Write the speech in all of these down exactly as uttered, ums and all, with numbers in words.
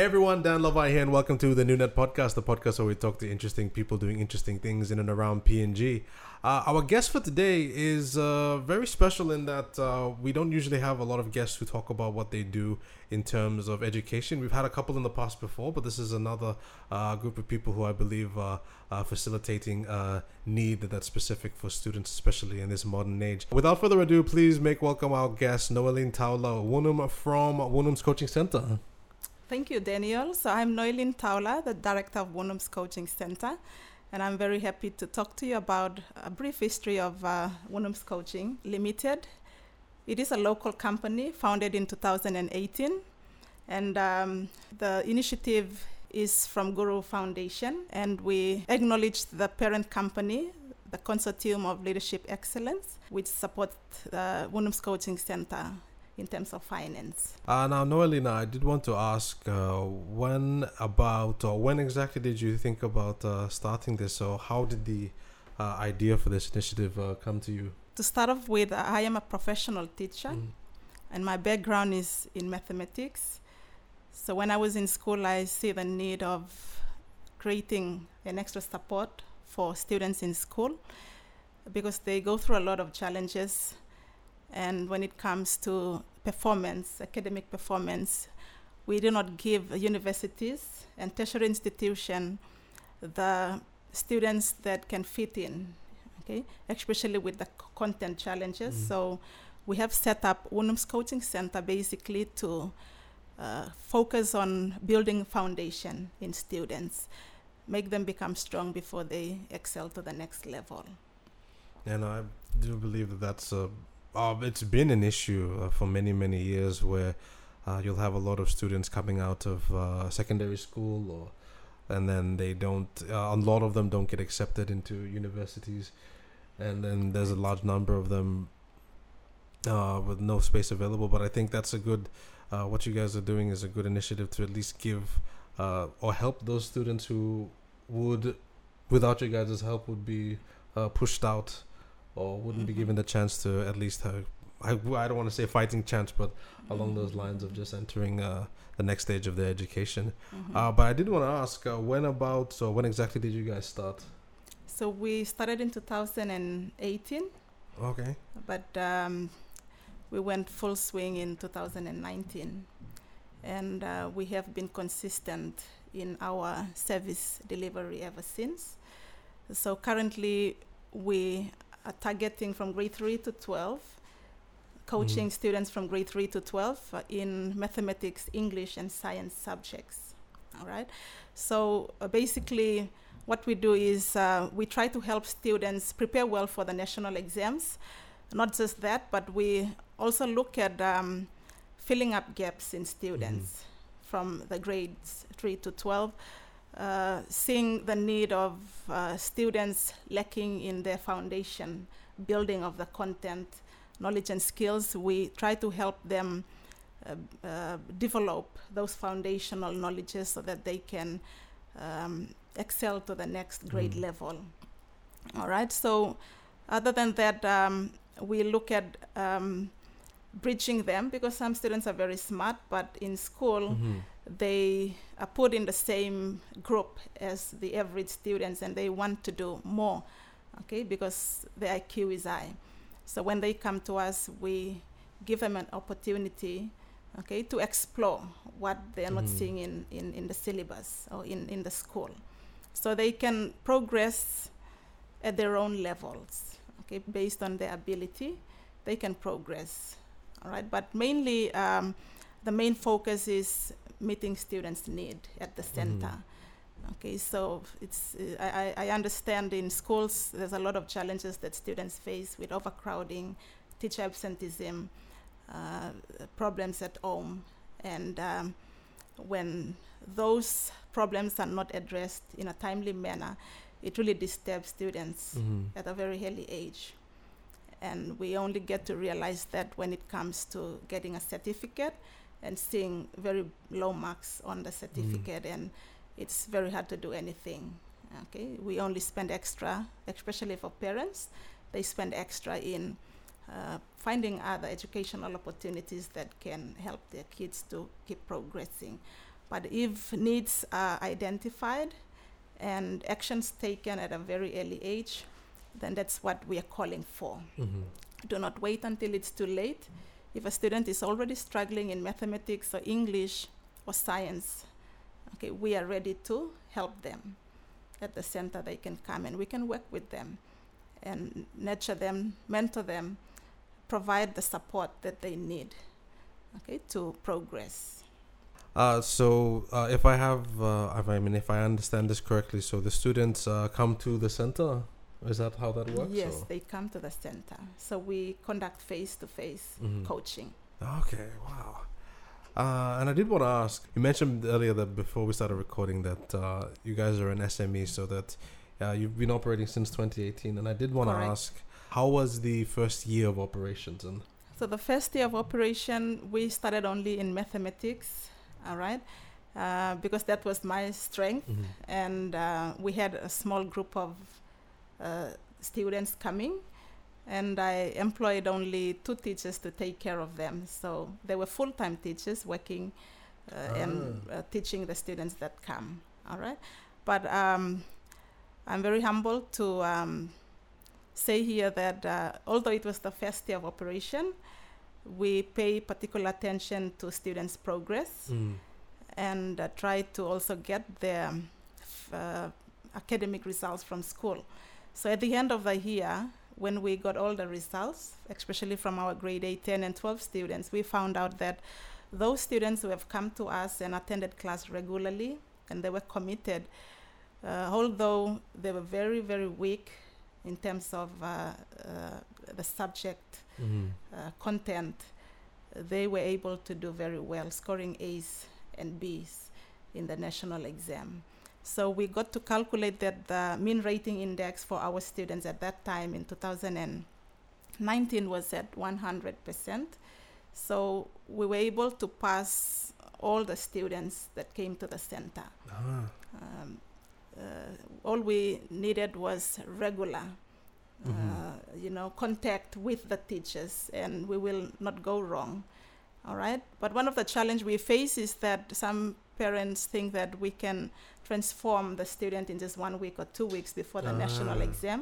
Hey everyone, Dan Lovai here and welcome to the Niunet Podcast, the podcast where we talk to interesting people doing interesting things in and around P N G. Uh, our guest for today is uh, very special in that uh, we don't usually have a lot of guests who talk about what they do in terms of education. We've had a couple in the past before, but this is another uh, group of people who I believe are, are facilitating a need that's specific for students, especially in this modern age. Without further ado, please make welcome our guest, Noelene Taula Wunum from Wunum's Coaching Center. Thank you, Daniel. So I'm Noelene Taula, the director of Wunum's Coaching Center, and I'm very happy to talk to you about a brief history of uh, Wunum's Coaching Limited. It is a local company founded in two thousand eighteen, and um, the initiative is from Guru Foundation, and we acknowledge the parent company, the Consortium of Leadership Excellence, which supports the Wunum's Coaching Center in terms of finance. Uh, now, Noelina, I did want to ask, uh, when about, or when exactly did you think about uh, starting this, or how did the uh, idea for this initiative uh, come to you? To start off with, I am a professional teacher, mm. and my background is in mathematics. So when I was in school, I see the need of creating an extra support for students in school, because they go through a lot of challenges. And when it comes to performance, academic performance, we do not give universities and tertiary institutions the students that can fit in, okay? Especially with the content challenges. Mm-hmm. So we have set up Wunum's Coaching Center basically to uh, focus on building foundation in students, make them become strong before they excel to the next level. And I do believe that that's a... Uh, it's been an issue uh, for many, many years where uh, you'll have a lot of students coming out of uh, secondary school or, and then they don't, uh, a lot of them don't get accepted into universities. And then there's a large number of them uh, with no space available. But I think that's a good, uh, what you guys are doing is a good initiative to at least give uh, or help those students who would, without your guys' help, would be uh, pushed out, or wouldn't be given the chance to at least have, I, I don't want to say fighting chance, but along those lines of just entering uh, the next stage of their education. Mm-hmm. Uh, but I did want to ask, uh, when about, so when exactly did you guys start? So we started in two thousand eighteen. Okay. But um, we went full swing in two thousand nineteen. And uh, we have been consistent in our service delivery ever since. So currently we are targeting from grade three to twelve, coaching mm. students from grade three to twelve uh, in mathematics, English, and science subjects. All right. So uh, basically, what we do is uh, we try to help students prepare well for the national exams. Not just that, but we also look at um, filling up gaps in students mm. from the grades three to twelve. Uh, seeing the need of uh, students lacking in their foundation, building of the content, knowledge and skills, we try to help them uh, uh, develop those foundational knowledges so that they can um, excel to the next grade mm. level. All right, so other than that, um, we look at um, bridging them, because some students are very smart, but in school, mm-hmm. they are put in the same group as the average students and they want to do more, okay, because their I Q is high. So when they come to us, we give them an opportunity, okay, to explore what they are mm-hmm. not seeing in, in, in the syllabus or in, in the school. So they can progress at their own levels, okay, based on their ability, they can progress, all right, but mainly um, the main focus is meeting students' need at the center. Mm. Okay, so it's uh, I, I understand in schools there's a lot of challenges that students face with overcrowding, teacher absenteeism, uh, problems at home, and um, when those problems are not addressed in a timely manner, it really disturbs students mm. at a very early age. And we only get to realize that when it comes to getting a certificate and seeing very low marks on the certificate, mm. and it's very hard to do anything, okay? We only spend extra, especially for parents, they spend extra in uh, finding other educational opportunities that can help their kids to keep progressing. But if needs are identified and actions taken at a very early age, then that's what we are calling for. Mm-hmm. Do not wait until it's too late. If a student is already struggling in mathematics or English or science, okay, we are ready to help them. At the center, they can come and we can work with them and nurture them, mentor them, provide the support that they need, okay, to progress. Uh, so uh, if I have, uh, I mean, if I understand this correctly, so the students uh, come to the center? Is that how that works? Yes, or? They come to the center. So we conduct face-to-face mm-hmm. coaching. Okay, wow. Uh, and I did want to ask, you mentioned earlier that before we started recording that uh, you guys are an S M E, so that uh, you've been operating since twenty eighteen. And I did want to ask, how was the first year of operations? And so the first year of operation, we started only in mathematics, all right, uh, because that was my strength. Mm-hmm. And uh, we had a small group of Uh, students coming, and I employed only two teachers to take care of them. So they were full-time teachers working uh, ah. and uh, teaching the students that come. All right, but um, I'm very humble to um, say here that uh, although it was the first year of operation, we pay particular attention to students' progress mm. and uh, try to also get their uh, academic results from school. So at the end of the year, when we got all the results, especially from our grade eight, ten, and twelve students, we found out that those students who have come to us and attended class regularly, and they were committed, uh, although they were very, very weak in terms of uh, uh, the subject mm-hmm. uh, content, they were able to do very well, scoring A's and B's in the national exam. So we got to calculate that the mean rating index for our students at that time in two thousand nineteen was at one hundred percent. So we were able to pass all the students that came to the center. Ah. Um, uh, all we needed was regular, mm-hmm. uh, you know, contact with the teachers, and we will not go wrong. All right. But one of the challenges we face is that some parents think that we can transform the student in just one week or two weeks before the ah. national exam.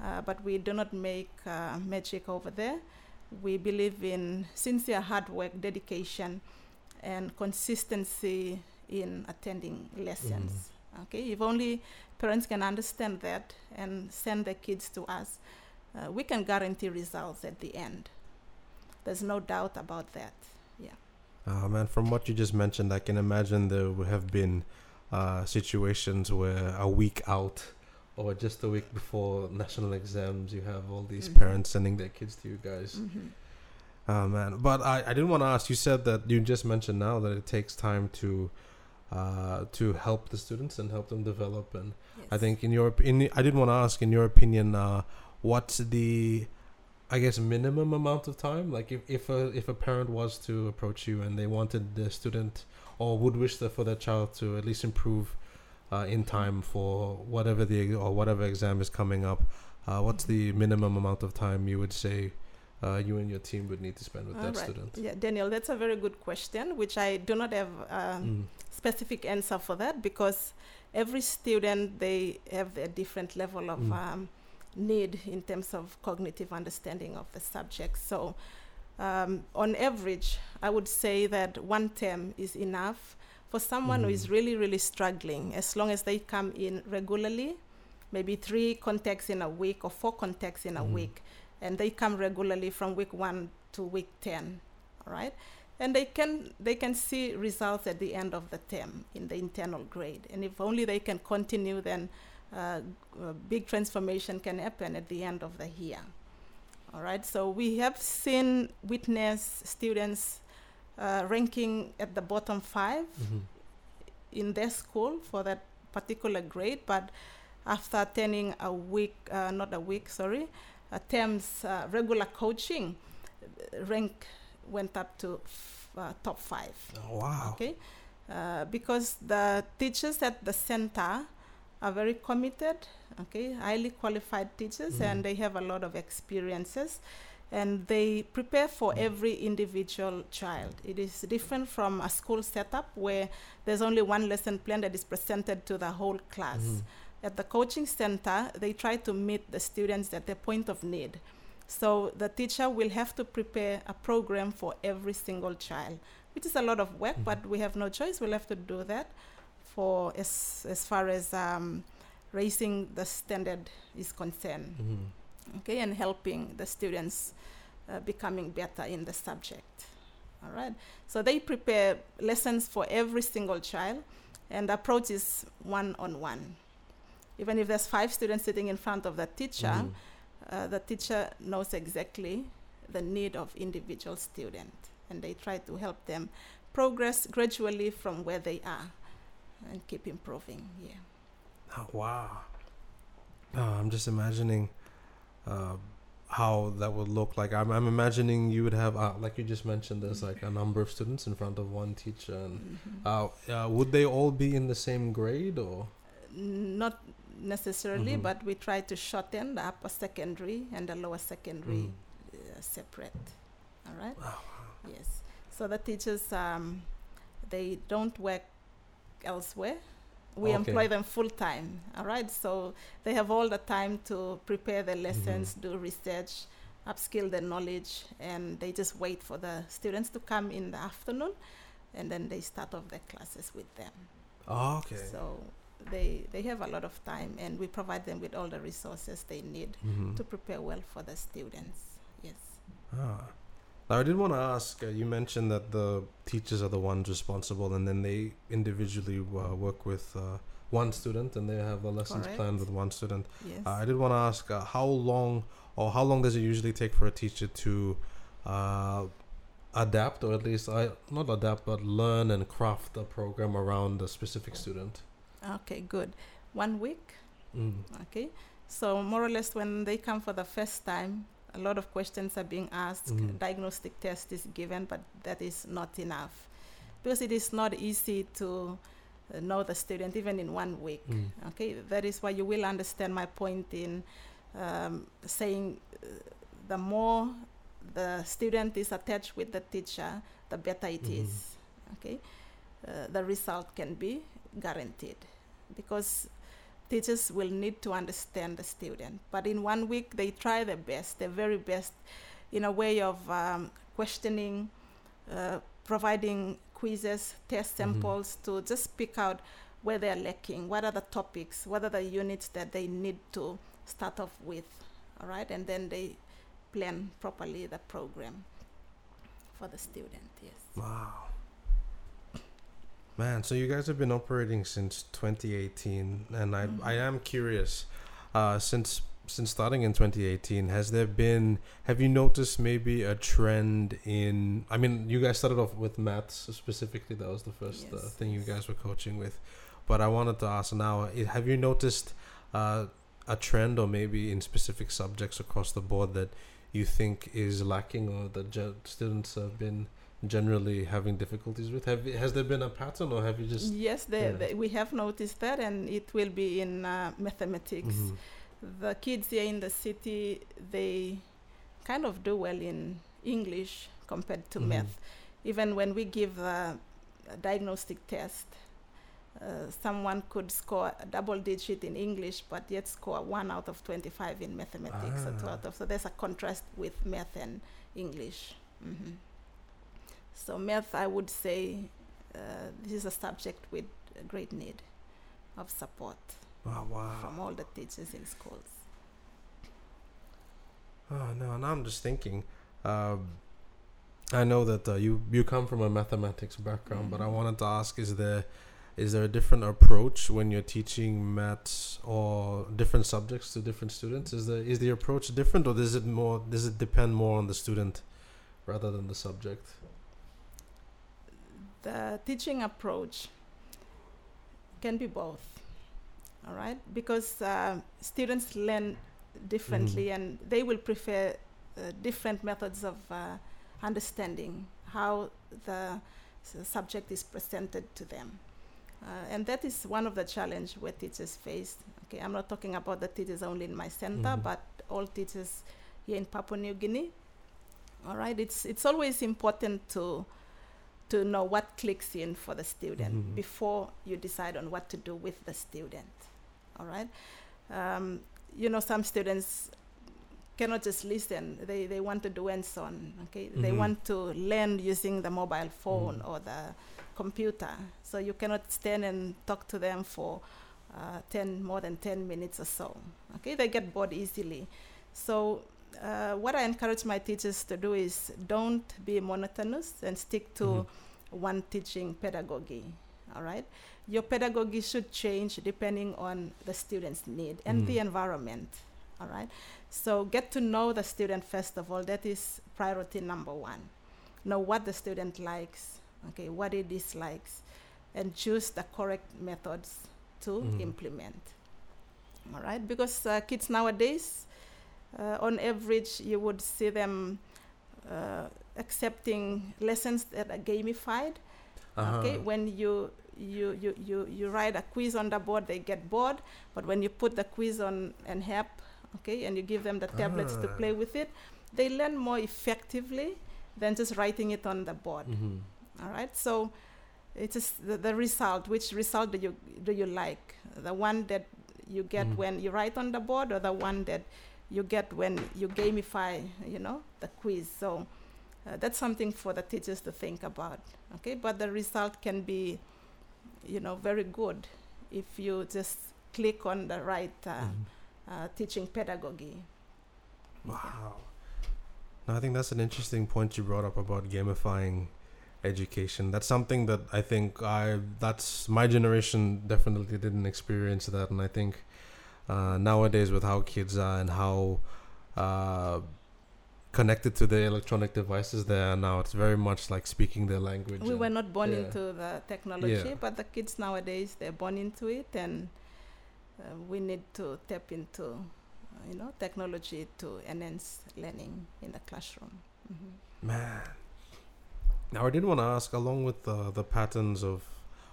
Uh, but we do not make uh, magic over there. We believe in sincere hard work, dedication, and consistency in attending lessons. Mm. Okay, if only parents can understand that and send their kids to us, uh, we can guarantee results at the end. There's no doubt about that. Yeah. Uh, man, from what you just mentioned, I can imagine there have been uh, situations where a week out or just a week before national exams, you have all these mm-hmm. parents sending their kids to you guys. Mm-hmm. Uh, man, but I, I didn't want to ask, you said that you just mentioned now that it takes time to uh, to help the students and help them develop. And yes. I think in your opinion, I didn't want to ask, in your opinion, uh, what's the... I guess minimum amount of time, like if if a, if a parent was to approach you and they wanted the student or would wish that for their child to at least improve uh, in time for whatever the or whatever exam is coming up, uh, what's the minimum amount of time you would say uh, you and your team would need to spend with All that right. student? Yeah, Daniel, that's a very good question, which I do not have a mm. specific answer for that, because every student, they have a different level of... Mm. Um, need in terms of cognitive understanding of the subject. So um, on average, I would say that one term is enough for someone mm-hmm. who is really, really struggling, as long as they come in regularly, maybe three contacts in a week or four contacts in mm-hmm. a week, and they come regularly from week one to week ten, all right? And they can they can see results at the end of the term in the internal grade. And if only they can continue, then Uh, a big transformation can happen at the end of the year. All right, so we have seen, witness students uh, ranking at the bottom five mm-hmm. in their school for that particular grade, but after attending a week, uh, not a week, sorry, uh, terms, uh, regular coaching, rank went up to f- uh, top five. Oh, wow. Okay, uh, because the teachers at the center are very committed, okay, highly qualified teachers, mm. and they have a lot of experiences, and they prepare for every individual child. It is different from a school setup where there's only one lesson plan that is presented to the whole class. Mm-hmm. At the coaching center, they try to meet the students at their point of need. So the teacher will have to prepare a program for every single child, which is a lot of work, mm-hmm. but we have no choice. We'll have to do that for as, as far as um, raising the standard is concerned. Mm-hmm. Okay, and helping the students uh, becoming better in the subject. All right. So they prepare lessons for every single child, and the approach is one-on-one. Even if there's five students sitting in front of the teacher, mm. uh, the teacher knows exactly the need of individual student, and they try to help them progress gradually from where they are and keep improving. Yeah. Oh, wow. Oh, I'm just imagining... Uh, how that would look like. I'm, I'm imagining you would have, uh, like you just mentioned, there's like a number of students in front of one teacher, and mm-hmm. uh, uh, would they all be in the same grade or? Not necessarily, mm-hmm. but we try to shorten the upper secondary and the lower secondary mm. uh, separate. All right. Oh. Yes. So the teachers, um, they don't work elsewhere. We okay. employ them full-time, all right? So they have all the time to prepare their lessons, mm-hmm. do research, upskill their knowledge, and they just wait for the students to come in the afternoon, and then they start off their classes with them. Oh, okay. So they they have a lot of time, and we provide them with all the resources they need mm-hmm. to prepare well for the students, yes. Ah. Now, I did want to ask, uh, you mentioned that the teachers are the ones responsible, and then they individually uh, work with uh, one student, and they have the lessons Correct. Planned with one student. Yes. Uh, I did want to ask uh, how long or how long does it usually take for a teacher to uh, adapt or at least, uh, not adapt, but learn and craft a program around a specific student? Okay, good. One week. Mm. Okay. So more or less when they come for the first time, a lot of questions are being asked. Mm-hmm. Diagnostic test is given, but that is not enough because it is not easy to uh, know the student even in one week. Mm. Okay, that is why you will understand my point in um, saying uh, the more the student is attached with the teacher, the better it mm-hmm. is. Okay, uh, the result can be guaranteed because teachers will need to understand the student. But in one week, they try their best, their very best, in a way of um, questioning, uh, providing quizzes, test samples mm-hmm. to just pick out where they are lacking, what are the topics, what are the units that they need to start off with, all right? And then they plan properly the program for the student, yes. Wow. Man, so you guys have been operating since twenty eighteen, and I mm-hmm. I am curious, uh, since since starting in twenty eighteen, has there been, have you noticed maybe a trend in, I mean, you guys started off with maths specifically, that was the first yes. uh, thing you guys were coaching with, but I wanted to ask now, have you noticed uh, a trend or maybe in specific subjects across the board that you think is lacking or that ge- students have been generally having difficulties with? Have has there been a pattern or have you just yes they, they, we have noticed that, and it will be in uh, mathematics. Mm-hmm. The kids here in the city, they kind of do well in English compared to mm-hmm. math. Even when we give a, a diagnostic test, uh, someone could score a double digit in English but yet score one out of twenty-five in mathematics ah. or two out of, so there's a contrast with math and English. Mm-hmm. So math, I would say, uh, this is a subject with a great need of support oh, wow. from all the teachers in schools. Oh, no, now I'm just thinking. Uh, I know that uh, you, you come from a mathematics background, mm-hmm. but I wanted to ask, is there is there a different approach when you're teaching maths or different subjects to different students? Is the, is the approach different, or does it more does it depend more on the student rather than the subject? The teaching approach can be both, all right? Because uh, students learn differently mm. and they will prefer uh, different methods of uh, understanding how the s- subject is presented to them. Uh, and that is one of the challenges where teachers face. Okay, I'm not talking about the teachers only in my center, mm. but all teachers here in Papua New Guinea All right. It's it's always important to to know what clicks in for the student mm-hmm. before you decide on what to do with the student. All right. Um, you know, some students cannot just listen. They they want to do hands-on. Okay. Mm-hmm. They want to learn using the mobile phone mm-hmm. or the computer. So you cannot stand and talk to them for uh, ten more than ten minutes or so. Okay. They get bored easily. So uh, what I encourage my teachers to do is don't be monotonous and stick to mm-hmm. one teaching pedagogy. All right. Your pedagogy should change depending on the student's need and mm-hmm. the environment. All right. So get to know the student first of all. That is priority number one. Know what the student likes, okay, what it dislikes, and choose the correct methods to mm-hmm. implement. All right. Because uh, kids nowadays, Uh, on average, you would see them uh, accepting lessons that are gamified. Uh-huh. Okay, when you you, you, you you write a quiz on the board, they get bored. But when you put the quiz on an app, okay, and you give them the tablets ah. to play with it, they learn more effectively than just writing it on the board. Mm-hmm. All right, so it's just the, the result. Which result do you do you like? The one that you get mm. when you write on the board, or the one that you get when you gamify, you know, the quiz. So uh, that's something for the teachers to think about, okay? But the result can be, you know, very good if you just click on the right uh, mm-hmm. uh, teaching pedagogy. Wow. No, I think that's an interesting point you brought up about gamifying education. That's something that I think I, that's my generation definitely didn't experience that. And I think Uh, nowadays with how kids are and how uh, connected to the electronic devices they are now, it's very much like speaking their language. We were not born yeah. into the technology, yeah. but the kids nowadays, they're born into it, and uh, we need to tap into uh, you know, technology to enhance learning in the classroom. Mm-hmm. Man. Now I did want to ask, along with uh, the patterns of,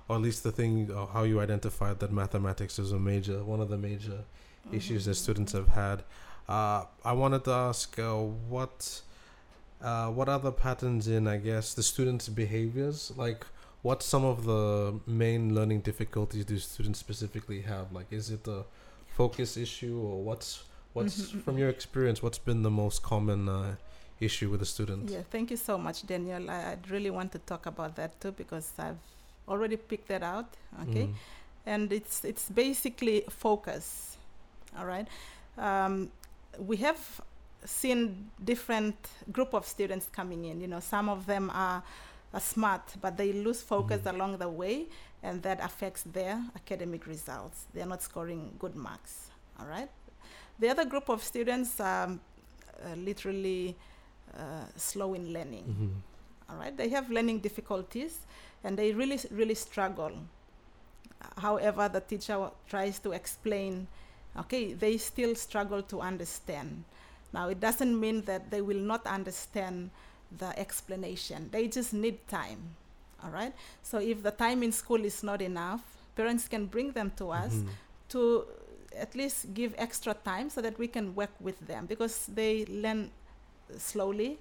or at least the thing, uh, how you identified that mathematics is a major, one of the major mm-hmm. issues that students have had. Uh, I wanted to ask uh, what, uh, what other patterns in, I guess, the students' behaviors? Like, what some of the main learning difficulties do students specifically have? Like, is it a focus issue, or what's, what's mm-hmm. from your experience, what's been the most common uh, issue with the students? Yeah, thank you so much, Daniel. I, I really want to talk about that too, because I've already picked that out, okay? Mm. And it's it's basically focus, all right? Um, we have seen different group of students coming in. You know, some of them are, are smart, but they lose focus mm. along the way, and that affects their academic results. They're not scoring good marks, all right? The other group of students are um, uh, literally uh, slow in learning, mm-hmm. all right? They have learning difficulties, and they really, really struggle. However, the teacher w- tries to explain, okay, they still struggle to understand. Now, it doesn't mean that they will not understand the explanation. They just need time, all right? So if the time in school is not enough, parents can bring them to us mm-hmm. to at least give extra time so that we can work with them, because they learn slowly.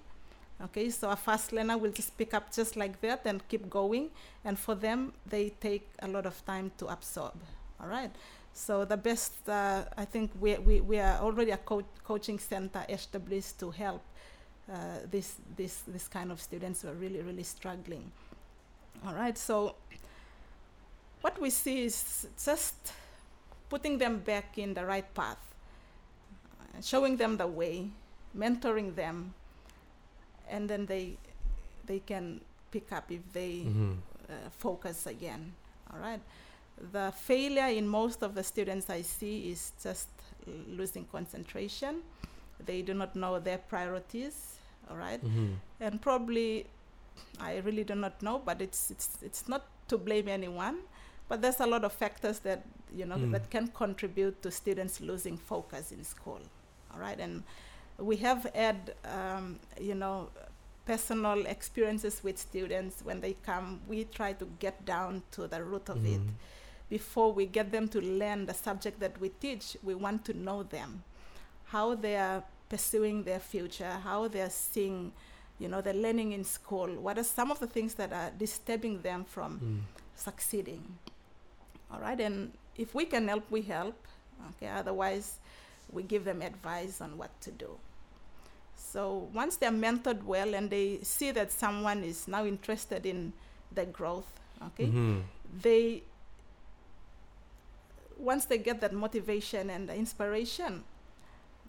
Okay, so a fast learner will just pick up just like that and keep going. And for them, they take a lot of time to absorb. All right. So the best, uh, I think we we we are already a co- coaching center established to help uh, this this this kind of students who are really really struggling. All right. So what we see is just putting them back in the right path, showing them the way, mentoring them. And then they they can pick up if they mm-hmm. uh, focus again, all right? The failure in most of the students I see is just l- losing concentration. They do not know their priorities, all right? Mm-hmm. And probably, I really do not know, but it's it's it's not to blame anyone, but there's a lot of factors that, you know, mm. that can contribute to students losing focus in school, all right? And we have had, um, you know, personal experiences with students. When they come, we try to get down to the root of mm-hmm. it. Before we get them to learn the subject that we teach, we want to know them, how they are pursuing their future, how they are seeing you know, the learning in school? What are some of the things that are disturbing them from mm. succeeding? All right, and if we can help, we help. Okay, otherwise we give them advice on what to do. So once they're mentored well and they see that someone is now interested in the growth, okay, mm-hmm. they, once they get that motivation and the inspiration,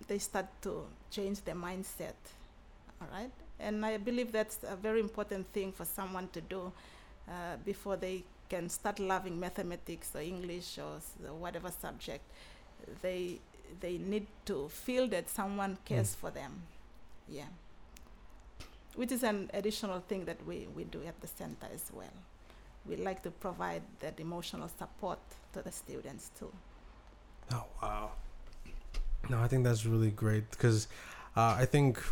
they start to change their mindset. All right, and I believe that's a very important thing for someone to do uh, before they can start loving mathematics or English or whatever subject. They they need to feel that someone cares mm. for them. Yeah, which is an additional thing that we, we do at the center as well. We like to provide that emotional support to the students too. Oh, wow. No, I think that's really great because uh, I think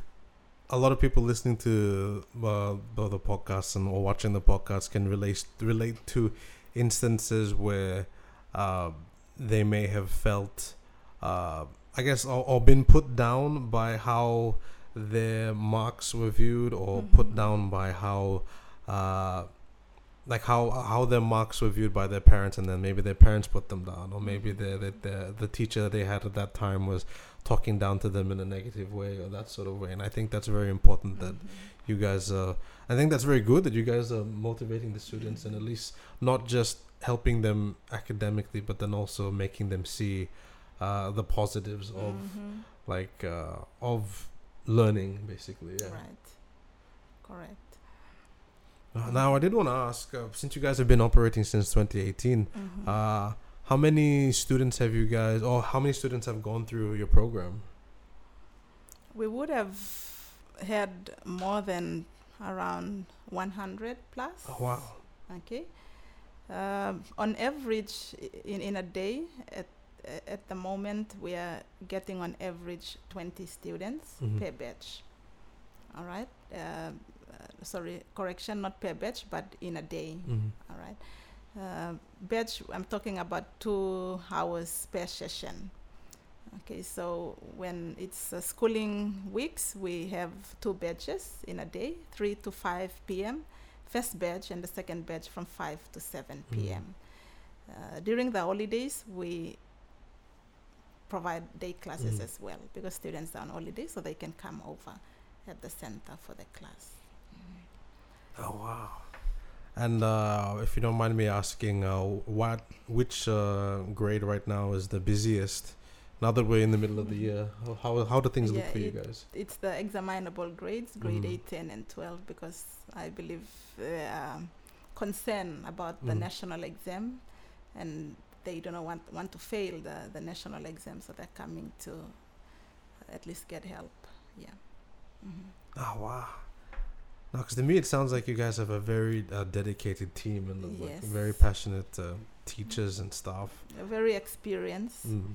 a lot of people listening to uh, the podcast and or watching the podcast can relate relate to instances where uh, they may have felt, uh, I guess, or, or been put down by how their marks were viewed, or mm-hmm. put down by how, uh, like how how their marks were viewed by their parents, and then maybe their parents put them down, or maybe the the the, the teacher they had at that time was talking down to them in a negative way or that sort of way. And I think that's very important that mm-hmm. you guys uh I think that's very good that you guys are motivating the students and at least not just helping them academically, but then also making them see uh the positives of mm-hmm. like uh of learning, basically. Yeah, right, correct. Uh, now I did want to ask, uh, since you guys have been operating since twenty eighteen, mm-hmm. uh how many students have you guys, or how many students have gone through your program? We would have had more than around one hundred plus. Oh, wow. Okay. Um, on average, in, in a day, at, at the moment, we are getting on average twenty students mm-hmm. per batch. All right. Uh, uh, sorry, correction, not per batch, but in a day. Mm-hmm. All right. Uh, batch, I'm talking about two hours per session. Okay, so when it's uh, schooling weeks, we have two batches in a day, three to five p.m. first batch, and the second batch from five to seven p.m. Mm. Uh, during the holidays, we provide day classes mm. as well, because students are on holiday, so they can come over at the center for the class. Mm. Oh, wow. And uh, if you don't mind me asking, uh, what which uh, grade right now is the busiest? Now that we're in the middle of the year, how how do things yeah, look for it, you guys? It's the examinable grades, grade mm. eight, ten, and twelve, because I believe they are concerned about the mm. national exam, and they don't want want to fail the, the national exam, so they're coming to at least get help. Yeah. Mm-hmm. Oh, wow. No, because to me it sounds like you guys have a very uh, dedicated team and yes. like, very passionate uh, teachers and staff. Very experienced. Mm.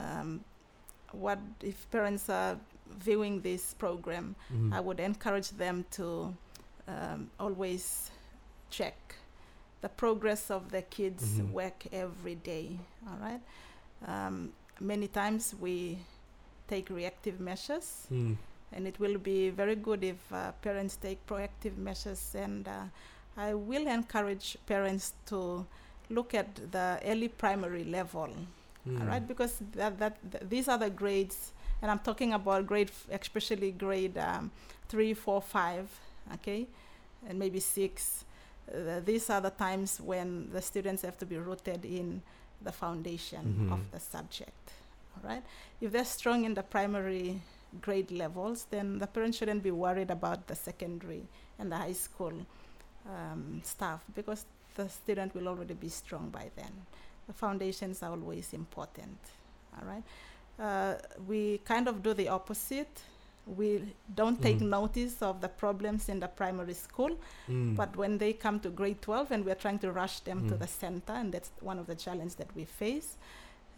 Um, what if parents are viewing this program? Mm. I would encourage them to um, always check the progress of their kids' mm-hmm. work every day. All right. Um, many times we take reactive measures. Mm. And it will be very good if uh, parents take proactive measures. And uh, I will encourage parents to look at the early primary level, mm. all right? Because that, that th- these are the grades, and I'm talking about grade, f- especially grade um, three, four, five, okay, and maybe six. Uh, these are the times when the students have to be rooted in the foundation mm-hmm. of the subject, all right? If they're strong in the primary grade levels, then the parents shouldn't be worried about the secondary and the high school um, stuff, because the student will already be strong by then. The foundations are always important. All right, uh, we kind of do the opposite. We don't take mm. notice of the problems in the primary school, mm. but when they come to grade twelve and we're trying to rush them mm. to the center, and that's one of the challenges that we face.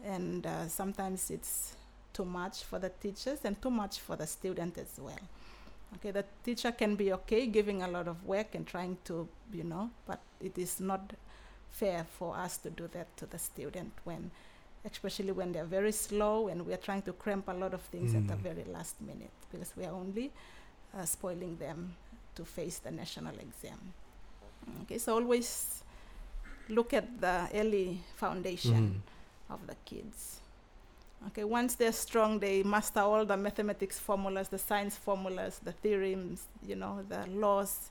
And uh, sometimes it's too much for the teachers and too much for the student as well. Okay, the teacher can be okay giving a lot of work and trying to, you know, but it is not fair for us to do that to the student, when, especially when they're very slow and we're trying to cramp a lot of things mm. at the very last minute, because we are only uh, spoiling them to face the national exam. Okay, so always look at the early foundation mm. of the kids. Okay, once they're strong, they master all the mathematics formulas, the science formulas, the theorems, you know, the laws.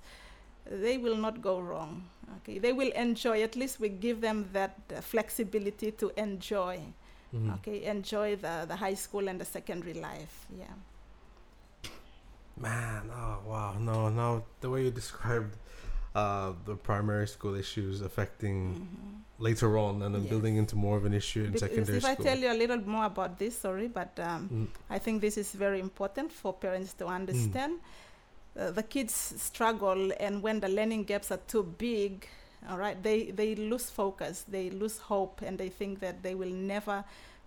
They will not go wrong. Okay, they will enjoy. At least we give them that uh, flexibility to enjoy. Mm-hmm. Okay, enjoy the, the high school and the secondary life. Yeah. Man, oh wow, no, no. The way you described uh, the primary school issues affecting mm-hmm. later on, and then yes. building into more of an issue in Be- secondary if school. If I tell you a little more about this, sorry, but um, mm. I think this is very important for parents to understand. Mm. Uh, the kids struggle, and when the learning gaps are too big, all right, they, they lose focus, they lose hope, and they think that they will never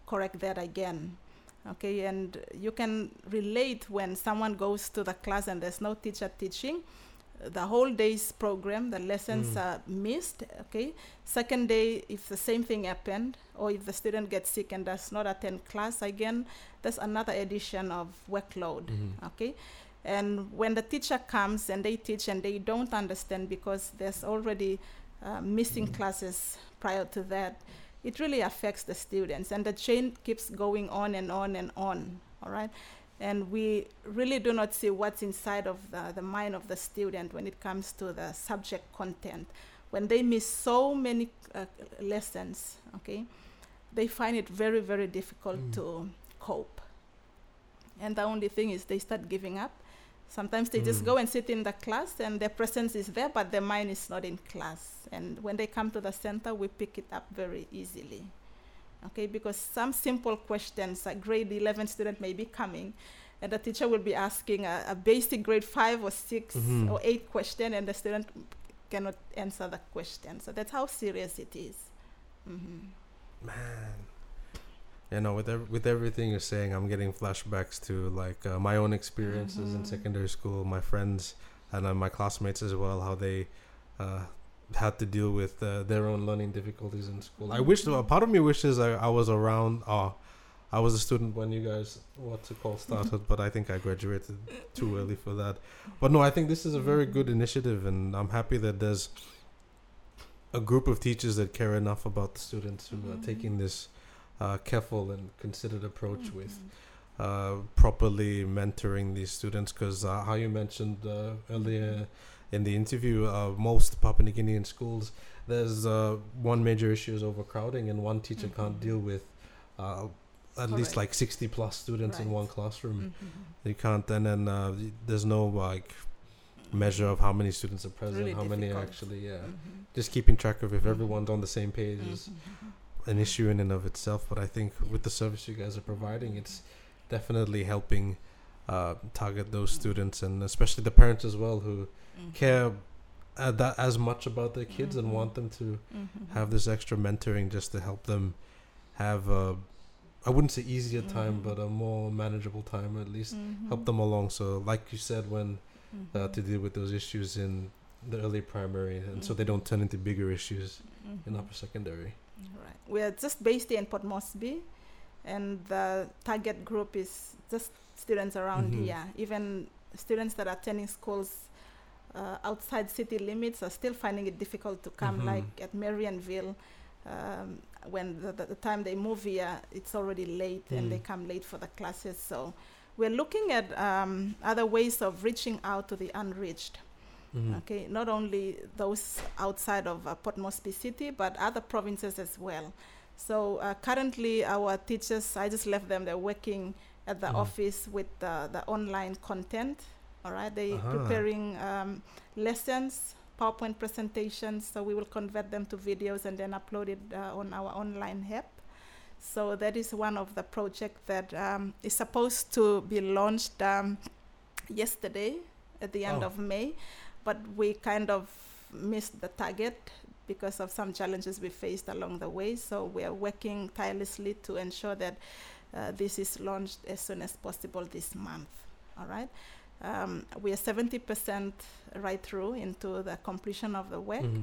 correct that again. Okay, and you can relate when someone goes to the class and there's no teacher teaching. The whole day's program, the lessons mm. are missed, okay? Second day, if the same thing happened, or if the student gets sick and does not attend class again, that's another addition of workload, mm-hmm. okay? And when the teacher comes and they teach and they don't understand because there's already uh, missing mm-hmm. classes prior to that, it really affects the students. And the chain keeps going on and on and on, all right? And we really do not see what's inside of the, the mind of the student when it comes to the subject content. When they miss so many uh, lessons, okay, they find it very, very difficult mm. to cope. And the only thing is they start giving up. Sometimes they mm. just go and sit in the class and their presence is there, but their mind is not in class. And when they come to the center, we pick it up very easily. Okay, because some simple questions, a grade eleven student may be coming and the teacher will be asking a, a basic grade five or six mm-hmm. or eight question, and the student cannot answer the question. So that's how serious it is. Mm-hmm. Man. You know, with ev- with everything you're saying, I'm getting flashbacks to like uh, my own experiences mm-hmm. in secondary school, my friends and uh, my classmates as well, how they uh, had to deal with uh, their own learning difficulties in school. I wish, uh, part of me wishes I, I was around, uh, I was a student when you guys, what to call, started, but I think I graduated too early for that. But no, I think this is a very good initiative, and I'm happy that there's a group of teachers that care enough about the students who mm-hmm. are taking this Uh, careful and considered approach mm-hmm. with uh, properly mentoring these students, because uh, how you mentioned uh, earlier in the interview, uh, most Papua New Guinean schools, there's uh, one major issue is overcrowding, and one teacher mm-hmm. can't deal with uh, at All least right. like sixty plus students right. in one classroom. Mm-hmm. You can't, and then uh, there's no like measure of how many students are present, really how difficult. Many are actually, yeah. Mm-hmm. Just keeping track of if mm-hmm. everyone's on the same page is mm-hmm. an issue in and of itself, but I think with the service you guys are providing, it's definitely helping uh, target those mm-hmm. students, and especially the parents as well, who mm-hmm. care uh, that as much about their kids mm-hmm. and want them to mm-hmm. have this extra mentoring just to help them have a, I wouldn't say easier mm-hmm. time, but a more manageable time, at least mm-hmm. help them along. So like you said, when mm-hmm. uh, to deal with those issues in the early primary, and mm-hmm. so they don't turn into bigger issues mm-hmm. in upper secondary. Right. We are just based here in Port Moresby, and the target group is just students around mm-hmm. here. Even students that are attending schools uh, outside city limits are still finding it difficult to come, mm-hmm. like at Marionville. Um, when the, the, the time they move here, it's already late, mm-hmm. and they come late for the classes. So we're looking at um, other ways of reaching out to the unreached. Mm-hmm. Okay, not only those outside of uh, Port Moresby City, but other provinces as well. So uh, currently our teachers, I just left them, they're working at the mm-hmm. office with uh, the online content. All right, they're uh-huh. preparing um, lessons, PowerPoint presentations, so we will convert them to videos and then upload it uh, on our online hub. So that is one of the projects that um, is supposed to be launched um, yesterday at the end oh. of May. But we kind of missed the target because of some challenges we faced along the way. So we are working tirelessly to ensure that uh, this is launched as soon as possible this month. All right. Um, we are seventy percent right through into the completion of the work. Mm-hmm.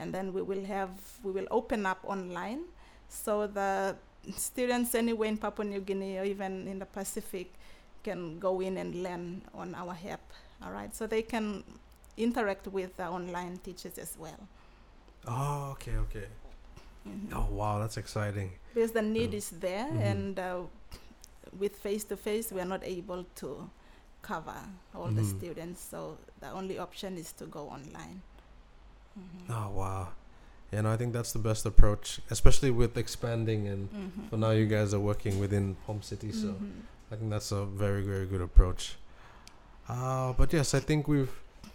And then we will have, we will open up online. So the students anywhere in Papua New Guinea or even in the Pacific can go in and learn on our hub. All right. So they can interact with the online teachers as well. Oh, okay, okay. Mm-hmm. Oh, wow, that's exciting. Because the need mm. is there, mm-hmm. and uh, with face-to-face, we are not able to cover all mm. the students. So the only option is to go online. Mm-hmm. Oh, wow. Yeah, no, I think that's the best approach, especially with expanding. And mm-hmm. for now, you guys are working within Palm City. So mm-hmm. I think that's a very, very good approach. Uh, but yes, I think we've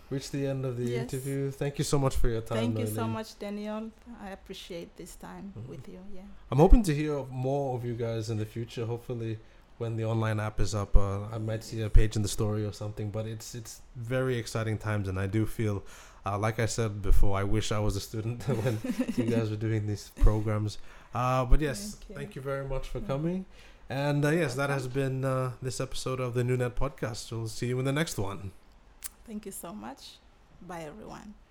reached the end of the yes. interview. Thank you so much for your time. Thank Noelene. You so much, Daniel. I appreciate this time mm-hmm. with you. Yeah. I'm hoping to hear of more of you guys in the future. Hopefully, when the online app is up, uh, I might see a page in the story or something. But it's it's very exciting times, and I do feel, uh, like I said before, I wish I was a student when you guys were doing these programs. Uh, but yes, thank you, thank you very much for coming. And uh, yes, that has been uh, this episode of the Niunet Podcast. We'll see you in the next one. Thank you so much. Bye, everyone.